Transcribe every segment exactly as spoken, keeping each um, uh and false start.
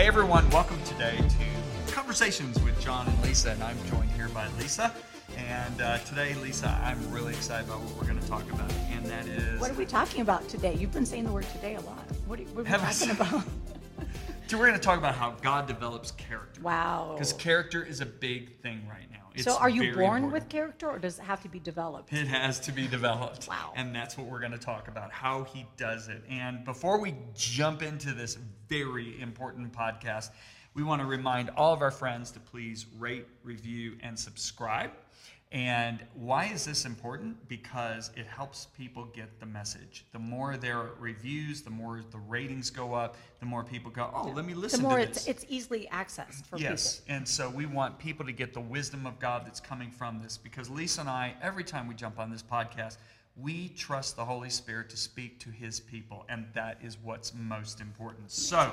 Hey everyone, welcome today to Conversations with John and Lisa, and I'm joined here by Lisa. And uh, today, Lisa, I'm really excited about what we're going to talk about, and that is... What are we talking about today? You've been saying the word today a lot. What are, what are we talking about? So we're going to talk about how God develops character. Wow. Because character is a big thing right now. It's so are you born important. with character, or does it have to be developed? It has to be developed. Wow. And that's what we're going to talk about, how he does it. And before we jump into this very important podcast, we want to remind all of our friends to please rate, review, and subscribe. And why is this important? Because it helps people get the message. The more there are reviews, the more the ratings go up, the more people go, oh, let me listen to this. The more it's, it's easily accessed for people. Yes, and so we want people to get the wisdom of God that's coming from this, because Lisa and I, every time we jump on this podcast, we trust the Holy Spirit to speak to his people, and that is what's most important. So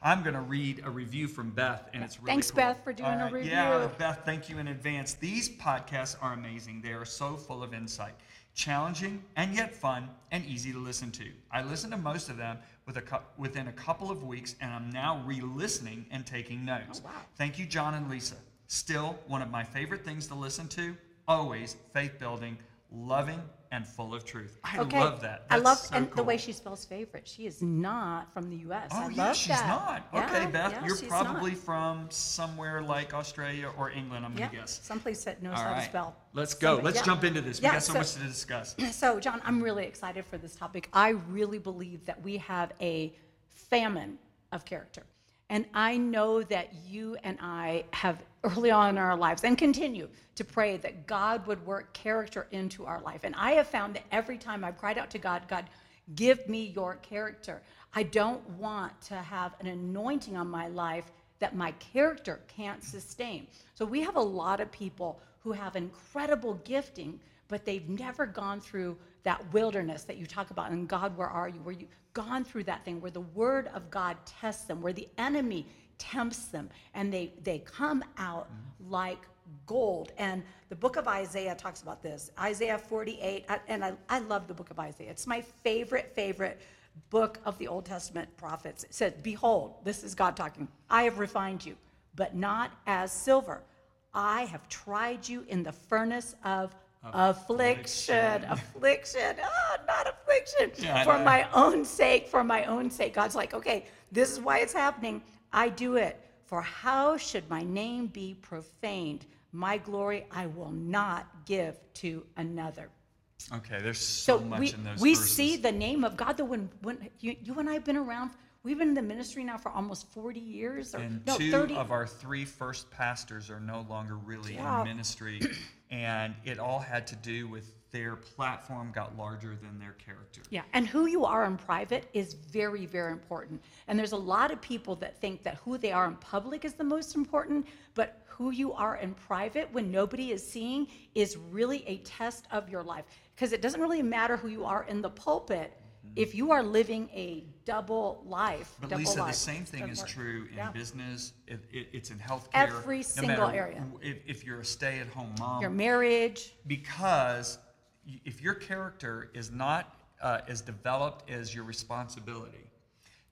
I'm going to read a review from Beth, and it's really Thanks, cool. Beth, for doing right. a review. Yeah, Beth, thank you in advance. These podcasts are amazing. They are so full of insight, challenging, and yet fun, and easy to listen to. I listened to most of them with a cu- within a couple of weeks, and I'm now re-listening and taking notes. Oh, wow. Thank you, John and Lisa. Still, one of my favorite things to listen to, always faith-building, loving, and full of truth. I okay. love that. That's I love so and cool. the way she spells favorite. She is not from the U S. Oh, I yeah, love she's that. not. Okay, yeah, Beth, yeah, you're probably not. from somewhere like Australia or England, I'm yeah, going to guess. Someplace that knows All how right. to spell. Let's go. Something. Let's yeah. jump into this. Yeah, we got so, so much to discuss. So, John, I'm really excited for this topic. I really believe that we have a famine of character. And I know that you and I have early on in our lives and continue to pray that God would work character into our life. And I have found that every time I've cried out to God, God, give me your character. I don't want to have an anointing on my life that my character can't sustain. So we have a lot of people who have incredible gifting, but they've never gone through that wilderness that you talk about. And God, where are you? Where you gone through that thing where the word of God tests them, where the enemy tempts them, and they, they come out mm-hmm. like gold. And the book of Isaiah talks about this. Isaiah forty-eight, and I, I love the book of Isaiah. It's my favorite, favorite book of the Old Testament prophets. It says, behold, this is God talking, I have refined you, but not as silver. I have tried you in the furnace of Affliction, affliction, oh, not affliction, yeah, for my own sake, for my own sake. God's like, okay, this is why it's happening. I do it. For how should my name be profaned? My glory I will not give to another. Okay, there's so, so much we, in those we verses. See the name of God, though, when, when you, you and I have been around, we've been in the ministry now for almost forty years. Or, and no, two thirty. Of our three first pastors are no longer really yeah. in ministry. And it all had to do with their platform got larger than their character. Yeah, and who you are in private is very, very important. And there's a lot of people that think that who they are in public is the most important, but who you are in private when nobody is seeing is really a test of your life. Because it doesn't really matter who you are in the pulpit mm-hmm. if you are living a double life. But double Lisa, life, the same thing is true in yeah. business. It, it, it's in healthcare. Every single no area. If, if you're a stay-at-home mom. Your marriage. Because if your character is not uh, as developed as your responsibility,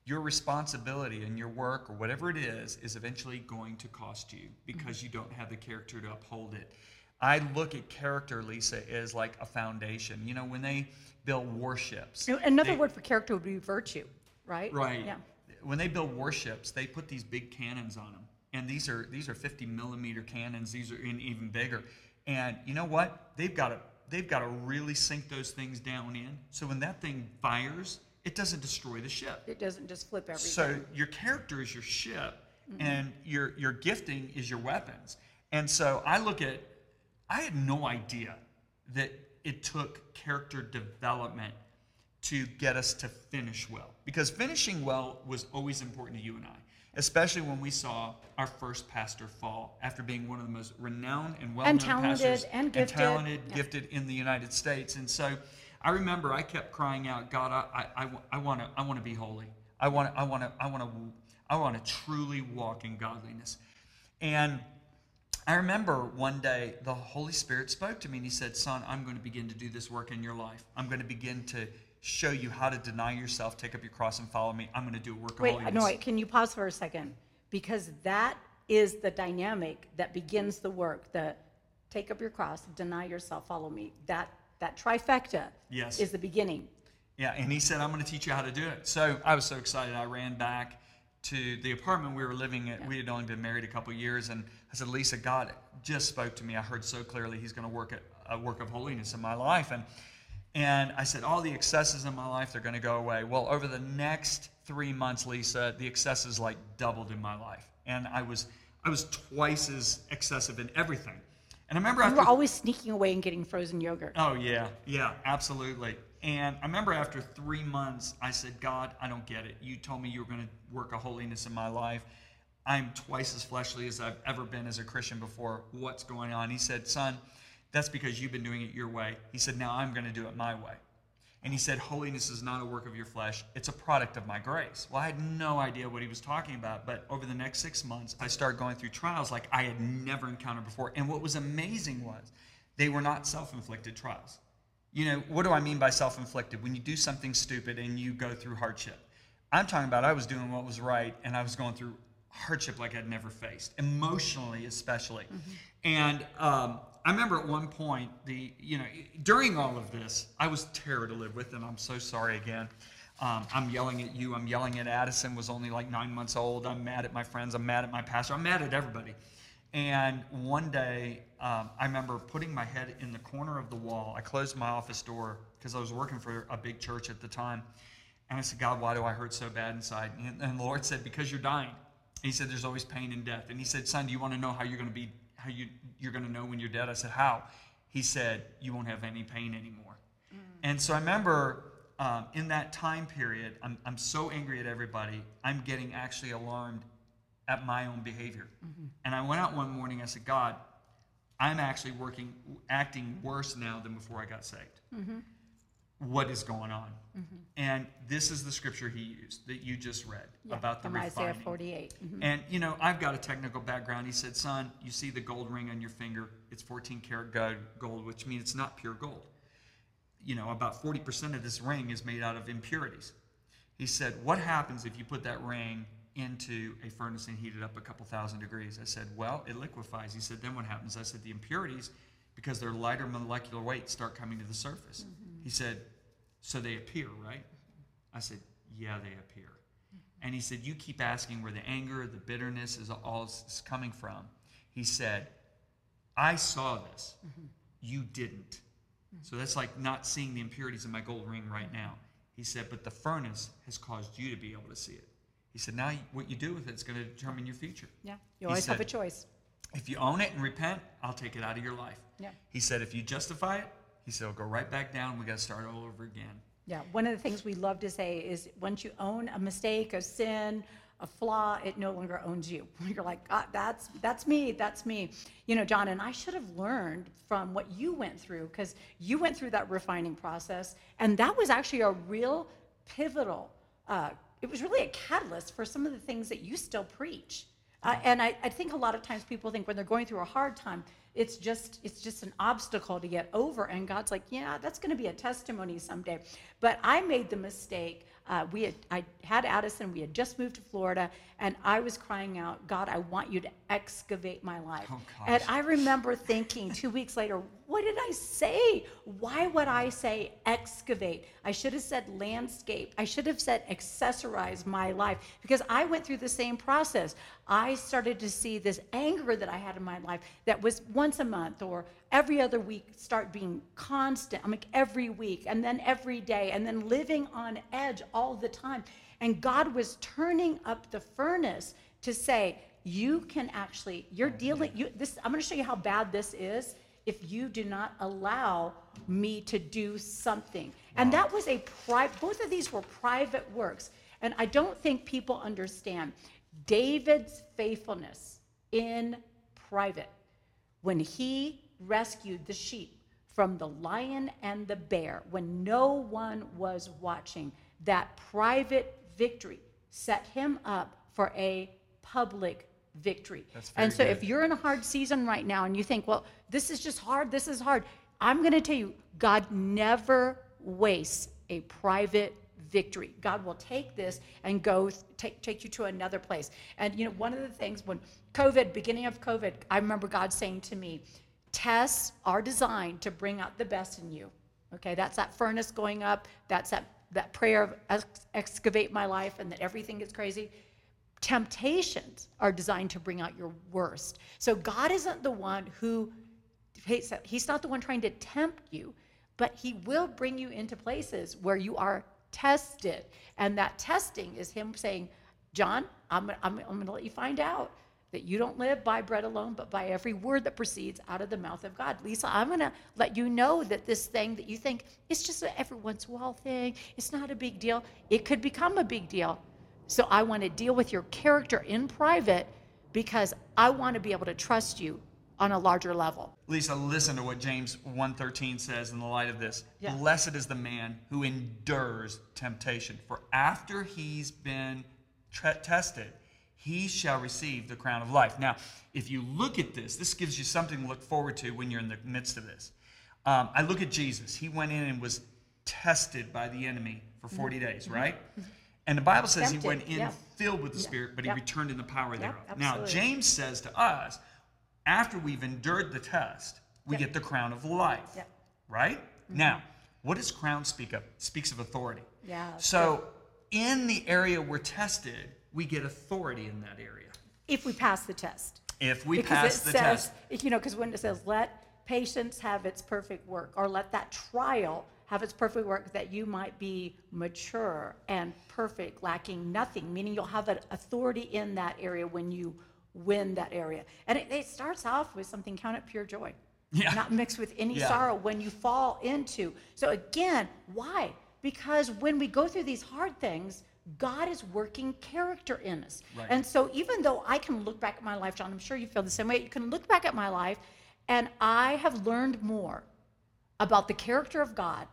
your responsibility in your work or whatever it is, is eventually going to cost you because mm-hmm. you don't have the character to uphold it. I look at character, Lisa, as like a foundation. You know, when they build warships. Another they, word for character would be virtue. Right? Right. Yeah. When they build warships, they put these big cannons on them. And these are these are fifty millimeter cannons. These are in even bigger. And you know what? They've got to they've got to really sink those things down in. So when that thing fires, it doesn't destroy the ship. It doesn't just flip everything. So your character is your ship mm-hmm. and your your gifting is your weapons. And so I look at I had no idea that it took character development to get us to finish well. Because finishing well was always important to you and I, especially when we saw our first pastor fall after being one of the most renowned and well-known and talented, pastors and, gifted. and talented, yeah. gifted in the United States. And so I remember I kept crying out, God, I, I, I want to I want to be holy. I want I want to I want to I want to truly walk in godliness. And I remember one day the Holy Spirit spoke to me and he said, son, I'm going to begin to do this work in your life. I'm going to begin to show you how to deny yourself, take up your cross, and follow me. I'm going to do a work of holiness. Wait, no, wait, can you pause for a second? because that is the dynamic that begins the work, the take up your cross, deny yourself, follow me. That that trifecta yes. is the beginning. Yeah, and he said, I'm going to teach you how to do it. So I was so excited. I ran back to the apartment we were living at. Yeah. We had only been married a couple years, and I said, Lisa, God just spoke to me. I heard so clearly he's going to work at a work of holiness in my life. And and I said, all the excesses in my life, they're going to go away. Well, over the next three months, Lisa, the excesses like doubled in my life. And I was I was twice as excessive in everything. And I remember you after, were always sneaking away and getting frozen yogurt. Oh, yeah. Yeah, absolutely. And I remember after three months, I said, God, I don't get it. You told me you were going to work a holiness in my life. I'm twice as fleshly as I've ever been as a Christian before. What's going on? He said, son, that's because you've been doing it your way. He said, now I'm going to do it my way. And he said, holiness is not a work of your flesh. It's a product of my grace. Well, I had no idea what he was talking about. But over the next six months, I started going through trials like I had never encountered before. And what was amazing was they were not self-inflicted trials. You know, what do I mean by self-inflicted? When you do something stupid and you go through hardship. I'm talking about I was doing what was right, and I was going through hardship like I'd never faced, emotionally especially. Mm-hmm. And um, I remember at one point, the you know, during all of this, I was terror to live with, and I'm so sorry again. Um, I'm yelling at you. I'm yelling at Addison, was only like nine months old. I'm mad at my friends. I'm mad at my pastor. I'm mad at everybody. And one day, um, I remember putting my head in the corner of the wall. I closed my office door because I was working for a big church at the time. And I said, God, why do I hurt so bad inside? And, and the Lord said, because you're dying. He said, there's always pain and death. And he said, son, do you want to know how you're going to be, how you, you're going to know when you're dead? I said, how? He said, you won't have any pain anymore. Mm. And so I remember um, in that time period, I'm, I'm so angry at everybody. I'm getting actually alarmed at my own behavior. Mm-hmm. And I went out one morning, I said, God, I'm actually working, acting worse now than before I got saved. Mm-hmm. What is going on? Mm-hmm. And this is the scripture he used that you just read yeah, about the refining. Isaiah forty-eight. Mm-hmm. And, you know, I've got a technical background. He said, son, you see the gold ring on your finger. It's fourteen karat gold, which means it's not pure gold. You know, about forty percent of this ring is made out of impurities. He said, what happens if you put that ring into a furnace and heat it up a couple thousand degrees? I said, well, it liquefies. He said, then what happens? I said, the impurities, because they're lighter molecular weights, start coming to the surface. Mm-hmm. He said, so they appear, right? I said, yeah, they appear. Mm-hmm. And he said, you keep asking where the anger, the bitterness is all is coming from. He said, I saw this. Mm-hmm. You didn't. Mm-hmm. So that's like not seeing the impurities in my gold ring right now. He said, but the furnace has caused you to be able to see it. He said, now what you do with it is going to determine your future. Yeah, you always said, have a choice. If you own it and repent, I'll take it out of your life. Yeah. He said, if you justify it, he said, it'll go right back down. We got to start all over again. Yeah. One of the things we love to say is once you own a mistake, a sin, a flaw, it no longer owns you. You're like, God, that's that's me. That's me. You know, John, and I should have learned from what you went through, because you went through that refining process. And that was actually a real pivotal uh, it was really a catalyst for some of the things that you still preach. Uh, and I, I think a lot of times people think when they're going through a hard time, it's just it's just an obstacle to get over. And God's like, yeah, that's going to be a testimony someday. But I made the mistake. Uh, we had, I had Addison. We had just moved to Florida. And I was crying out, God, I want you to excavate my life. Oh, and I remember thinking two weeks later, what did I say? Why would I say excavate? I should have said landscape. I should have said accessorize my life, because I went through the same process. I started to see this anger that I had in my life that was once a month or every other week start being constant. I'm like every week and then every day and then living on edge all the time. And God was turning up the furnace to say, you can actually, you're dealing, you, this, I'm going to show you how bad this is if you do not allow me to do something. Wow. And that was a private, both of these were private works. And I don't think people understand David's faithfulness in private. When he rescued the sheep from the lion and the bear, when no one was watching, that private victory set him up for a public victory. And so good. If you're in a hard season right now and you think, well, this is just hard, this is hard, I'm going to tell you, God never wastes a private victory. God will take this and go take take you to another place. And you know, one of the things when COVID, beginning of COVID, I remember God saying to me, tests are designed to bring out the best in you. Okay, that's that furnace going up, that's that that prayer of ex- excavate my life and that everything is crazy. Temptations are designed to bring out your worst. So God isn't the one who hates that. He's not the one trying to tempt you, but he will bring you into places where you are tested. And that testing is him saying, John, I'm, I'm, I'm gonna let you find out that you don't live by bread alone, but by every word that proceeds out of the mouth of God. Lisa, I'm gonna let you know that this thing that you think, it's just an every once in a while thing, it's not a big deal, it could become a big deal. So I wanna deal with your character in private because I wanna be able to trust you on a larger level. Lisa, listen to what James one thirteen says in the light of this. Yeah. Blessed is the man who endures temptation, for after he's been t- tested, he shall receive the crown of life. Now, if you look at this, this gives you something to look forward to when you're in the midst of this. Um, I look at Jesus. He went in and was tested by the enemy for forty mm-hmm. days, right? Mm-hmm. And the Bible says tempted. He went in yeah. filled with the yeah. Spirit, but yeah. he returned in the power yeah. thereof. Absolutely. Now, James says to us, after we've endured the test, we yep. get the crown of life, yep. right? Mm-hmm. Now, what does crown speak of? It speaks of authority. Yeah. So good. In the area we're tested, we get authority in that area. If we pass the test. If we because pass the says, test. You know, because when it says, let patience have its perfect work, or let that trial have its perfect work, that you might be mature and perfect, lacking nothing, meaning you'll have an authority in that area when you win that area. And it, it starts off with something, count it pure joy, yeah. not mixed with any yeah. sorrow when you fall into. So again, why? Because when we go through these hard things, God is working character in us. Right. And so even though I can look back at my life, John, I'm sure you feel the same way, you can look back at my life and I have learned more about the character of God,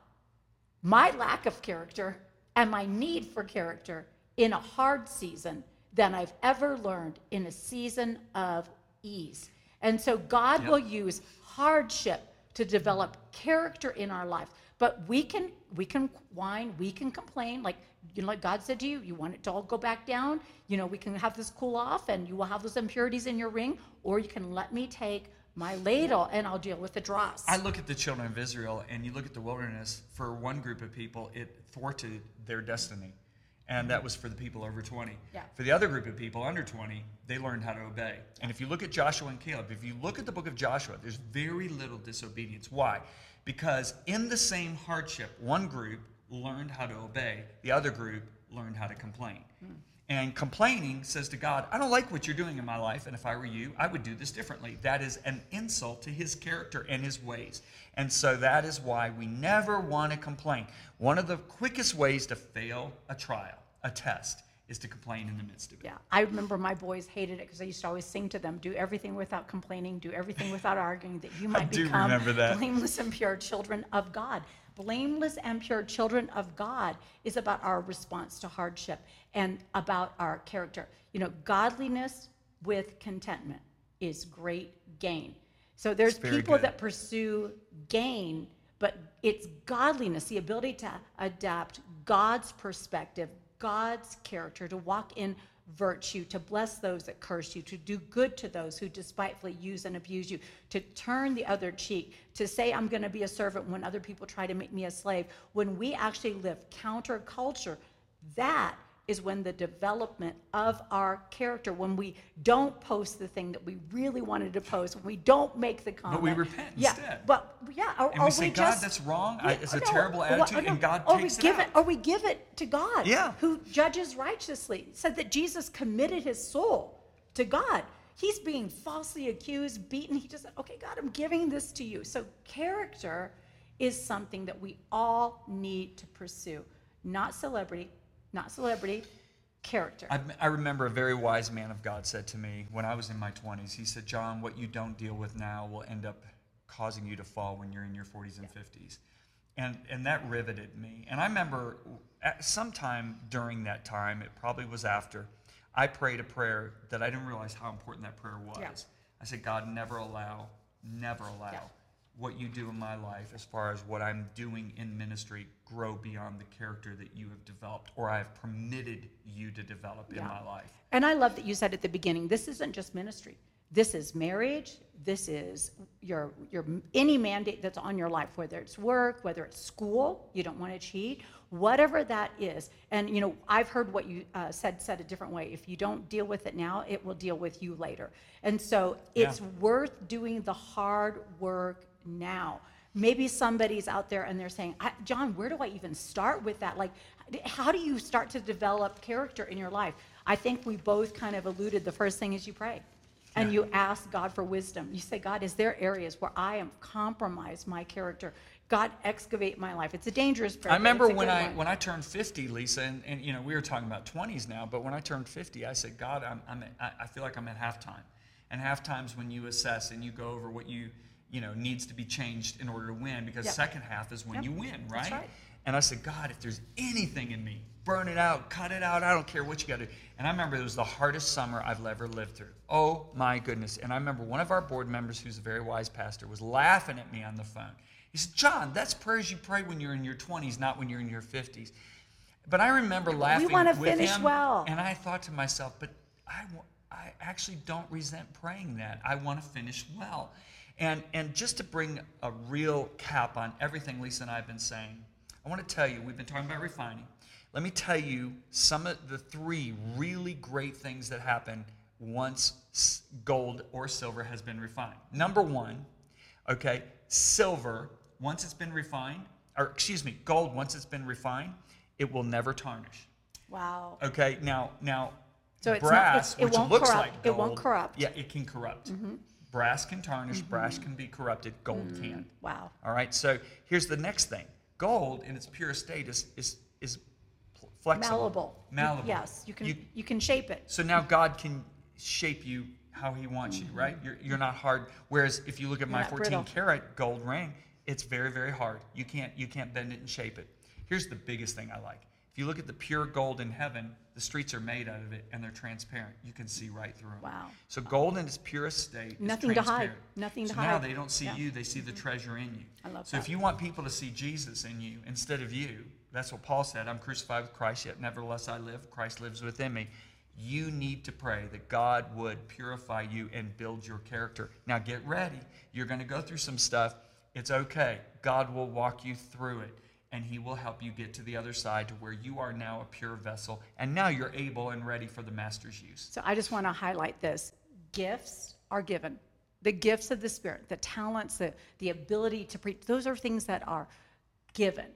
my lack of character, and my need for character in a hard season than I've ever learned in a season of ease. And so God yep. will use hardship to develop character in our life. But we can we can whine, we can complain, like you know, like God said to you, you want it to all go back down, you know, we can have this cool off and you will have those impurities in your ring, or you can let me take my ladle and I'll deal with the dross. I look at the children of Israel and you look at the wilderness, for one group of people, it thwarted their destiny. And that was for the people over twenty. Yeah. For the other group of people under twenty, they learned how to obey. And if you look at Joshua and Caleb, if you look at the book of Joshua, there's very little disobedience. Why? Because in the same hardship, one group learned how to obey, the other group learned how to complain. Mm. And complaining says to God, I don't like what you're doing in my life, and if I were you, I would do this differently. That is an insult to his character and his ways. And so that is why we never want to complain. One of the quickest ways to fail a trial, a test, is to complain in the midst of it. Yeah, I remember my boys hated it because I used to always sing to them, do everything without complaining, do everything without arguing, that you might become blameless and pure children of God. Blameless and pure children of God is about our response to hardship and about our character. You know, godliness with contentment is great gain. So there's people good. that pursue gain, but it's godliness, the ability to adapt God's perspective, God's character, to walk in virtue, to bless those that curse you, to do good to those who despitefully use and abuse you, to turn the other cheek, to say I'm going to be a servant when other people try to make me a slave. When we actually live counterculture, that is when the development of our character, when we don't post the thing that we really wanted to post, when we don't make the comment. But we repent yeah, instead. But, yeah, or, and we or say, we God, just, that's wrong. Yeah, I, it's a no, terrible attitude, or, or, and God or takes we give it out. It, or we give it to God, yeah. who judges righteously. It said that Jesus committed his soul to God. He's being falsely accused, beaten. He just said, okay, God, I'm giving this to you. So character is something that we all need to pursue, not celebrity. Not celebrity, character. I, I remember a very wise man of God said to me when I was in my twenties, he said, John, what you don't deal with now will end up causing you to fall when you're in your forties and yeah. fifties. And and that riveted me. And I remember at sometime during that time, it probably was after, I prayed a prayer that I didn't realize how important that prayer was. Yeah. I said, God, never allow, never allow yeah. what you do in my life, as far as what I'm doing in ministry, grow beyond the character that you have developed or I have permitted you to develop yeah. in my life. And I love that you said at the beginning, this isn't just ministry. This is marriage. This is your your any mandate that's on your life, whether it's work, whether it's school, you don't want to cheat, whatever that is. And, you know, I've heard what you uh, said said a different way. If you don't deal with it now, it will deal with you later. And so it's yeah. worth doing the hard work now. Maybe somebody's out there and they're saying, I, John, where do I even start with that? Like, how do you start to develop character in your life? I think we both kind of alluded. The first thing is you pray. And you ask God for wisdom. You say, God, is there areas where I am compromised my character? God, excavate my life. It's a dangerous prayer. I remember when I one. when I turned fifty, Lisa, and, and you know we were talking about twenties now, but when I turned fifty, I said, God, I'm, I'm at, I feel like I'm at halftime. And halftime's when you assess and you go over what you you know needs to be changed in order to win, because yep. second half is when yep. you win, right? That's right? And I said, God, if there's anything in me, burn it out, cut it out, I don't care what you got to do. And I remember it was the hardest summer I've ever lived through. Oh my goodness. And I remember one of our board members, who's a very wise pastor, was laughing at me on the phone. He said, John, that's prayers you pray when you're in your twenties, not when you're in your fifties. But I remember laughing we with finish him, well. And I thought to myself, but I, I actually don't resent praying that. I want to finish well. And, and just to bring a real cap on everything Lisa and I have been saying, I want to tell you, we've been talking about refining. Let me tell you some of the three really great things that happen once gold or silver has been refined. Number one, okay, silver, once it's been refined, or excuse me, gold, once it's been refined, it will never tarnish. Wow. Okay, now, now so brass, it's not, it's, it which looks corrupt. Like gold. It won't corrupt. Yeah, it can corrupt. Mm-hmm. Brass can tarnish, mm-hmm. brass can be corrupted, gold mm-hmm. can. Wow. All right, so here's the next thing. Gold in its pure state is is is flexible. Malleable. Malleable. Yes, you can you, you can shape it. So now God can shape you how he wants mm-hmm. you, right? You're you're not hard. Whereas if you look at you're my fourteen karat gold ring, it's very, very hard. You can't you can't bend it and shape it. Here's the biggest thing I like. If you look at the pure gold in heaven, the streets are made out of it and they're transparent. You can see right through them. Wow. So gold in its purest state Nothing is transparent. To hide. Nothing so to hide. So now they don't see yeah. you, they see mm-hmm. the treasure in you. I love so that. If you want people to see Jesus in you instead of you, that's what Paul said, I'm crucified with Christ, yet nevertheless I live. Christ lives within me. You need to pray that God would purify you and build your character. Now get ready. You're going to go through some stuff. It's okay. God will walk you through it. And he will help you get to the other side to where you are now a pure vessel. And now you're able and ready for the master's use. So I just want to highlight this. Gifts are given. The gifts of the Spirit, the talents, the, the ability to preach, those are things that are given.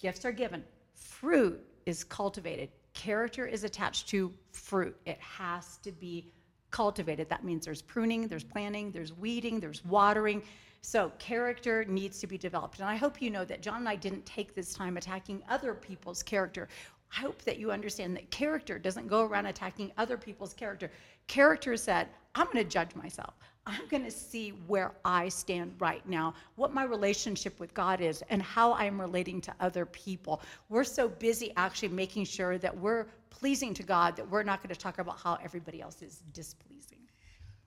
Gifts are given. Fruit is cultivated. Character is attached to fruit. It has to be cultivated. That means there's pruning, there's planting, there's weeding, there's watering. So character needs to be developed. And I hope you know that John and I didn't take this time attacking other people's character. I hope that you understand that character doesn't go around attacking other people's character. Character said, I'm going to judge myself. I'm going to see where I stand right now, what my relationship with God is, and how I'm relating to other people. We're so busy actually making sure that we're pleasing to God that we're not going to talk about how everybody else is displeasing.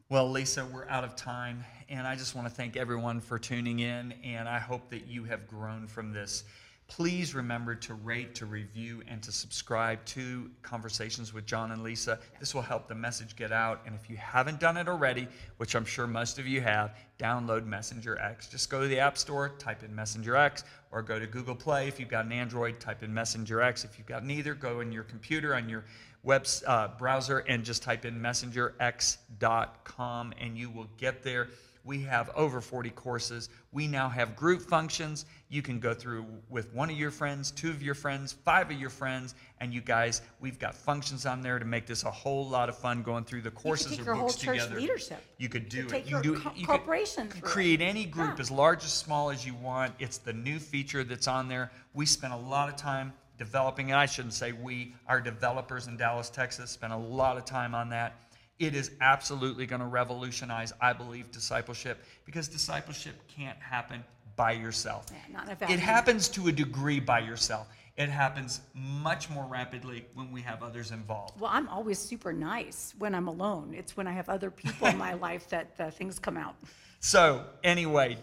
Well, Lisa, we're out of time, and I just want to thank everyone for tuning in, and I hope that you have grown from this. Please remember to rate, to review, and to subscribe to Conversations with John and Lisa. This will help the message get out, and if you haven't done it already, which I'm sure most of you have, download Messenger X. Just go to the App Store, type in Messenger X, or go to Google Play. If you've got an Android, type in Messenger X. If you've got neither, go in your computer, on your web uh, browser, and just type in messenger x dot com and you will get there. We have over forty courses. We now have group functions. You can go through with one of your friends, two of your friends, five of your friends, and you guys, we've got functions on there to make this a whole lot of fun going through the courses or books together. You could take your whole church leadership. You could do it. You could do it. You could create any group as large or small as you want. It's the new feature that's on there. We spent a lot of time developing, and I shouldn't say we, our developers in Dallas, Texas, spent a lot of time on that. It is absolutely going to revolutionize, I believe, discipleship, because discipleship can't happen by yourself. Yeah, not in a vacuum. It happens to a degree by yourself. It happens much more rapidly when we have others involved. Well, I'm always super nice when I'm alone. It's when I have other people in my life that uh, things come out. So anyway,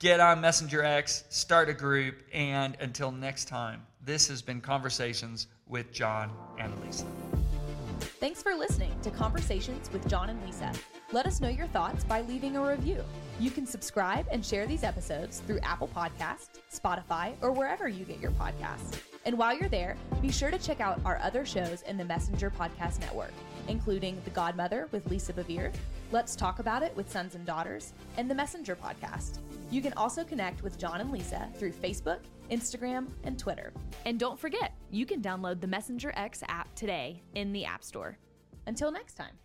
Get on Messenger X, start a group, and until next time, this has been Conversations with John and Lisa. Thanks for listening to Conversations with John and Lisa. Let us know your thoughts by leaving a review. You can subscribe and share these episodes through Apple Podcasts, Spotify, or wherever you get your podcasts. And while you're there, be sure to check out our other shows in the Messenger Podcast Network, including The Godmother with Lisa Bevere, Let's Talk About It with Sons and Daughters, and The Messenger Podcast. You can also connect with John and Lisa through Facebook, Instagram, and Twitter. And don't forget, you can download the Messenger X app today in the App Store. Until next time.